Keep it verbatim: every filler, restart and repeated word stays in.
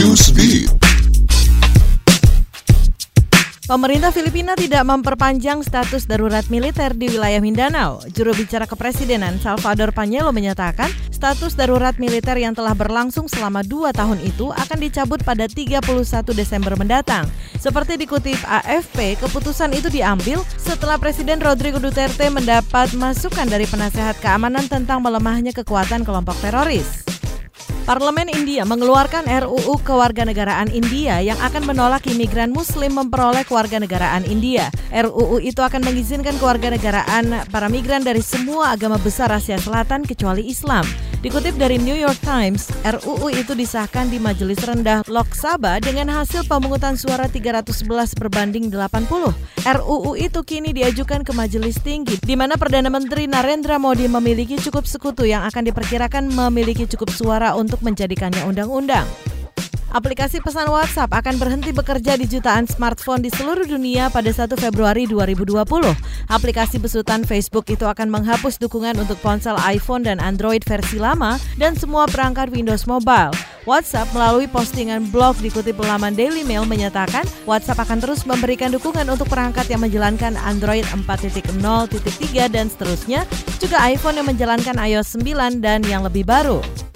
Newsfeed. Pemerintah Filipina tidak memperpanjang status darurat militer di wilayah Mindanao. Juru bicara kepresidenan Salvador Panelo menyatakan status darurat militer yang telah berlangsung selama dua tahun itu akan dicabut pada tiga puluh satu Desember mendatang. Seperti dikutip A F P, keputusan itu diambil setelah Presiden Rodrigo Duterte mendapat masukan dari penasehat keamanan tentang melemahnya kekuatan kelompok teroris. Parlemen India mengeluarkan R U U Kewarganegaraan India yang akan menolak imigran muslim memperoleh kewarganegaraan India. R U U itu akan mengizinkan kewarganegaraan para migran dari semua agama besar Asia Selatan kecuali Islam. Dikutip dari New York Times, R U U itu disahkan di Majelis Rendah Lok Sabha dengan hasil pemungutan suara tiga ratus sebelas berbanding delapan puluh. R U U itu kini diajukan ke Majelis Tinggi, di mana Perdana Menteri Narendra Modi memiliki cukup sekutu yang akan diperkirakan memiliki cukup suara untuk menjadikannya undang-undang. Aplikasi pesan WhatsApp akan berhenti bekerja di jutaan smartphone di seluruh dunia pada satu Februari dua ribu dua puluh. Aplikasi besutan Facebook itu akan menghapus dukungan untuk ponsel iPhone dan Android versi lama dan semua perangkat Windows Mobile. WhatsApp melalui postingan blog dikutip laman Daily Mail menyatakan WhatsApp akan terus memberikan dukungan untuk perangkat yang menjalankan Android empat titik nol titik tiga dan seterusnya, juga iPhone yang menjalankan iOS sembilan dan yang lebih baru.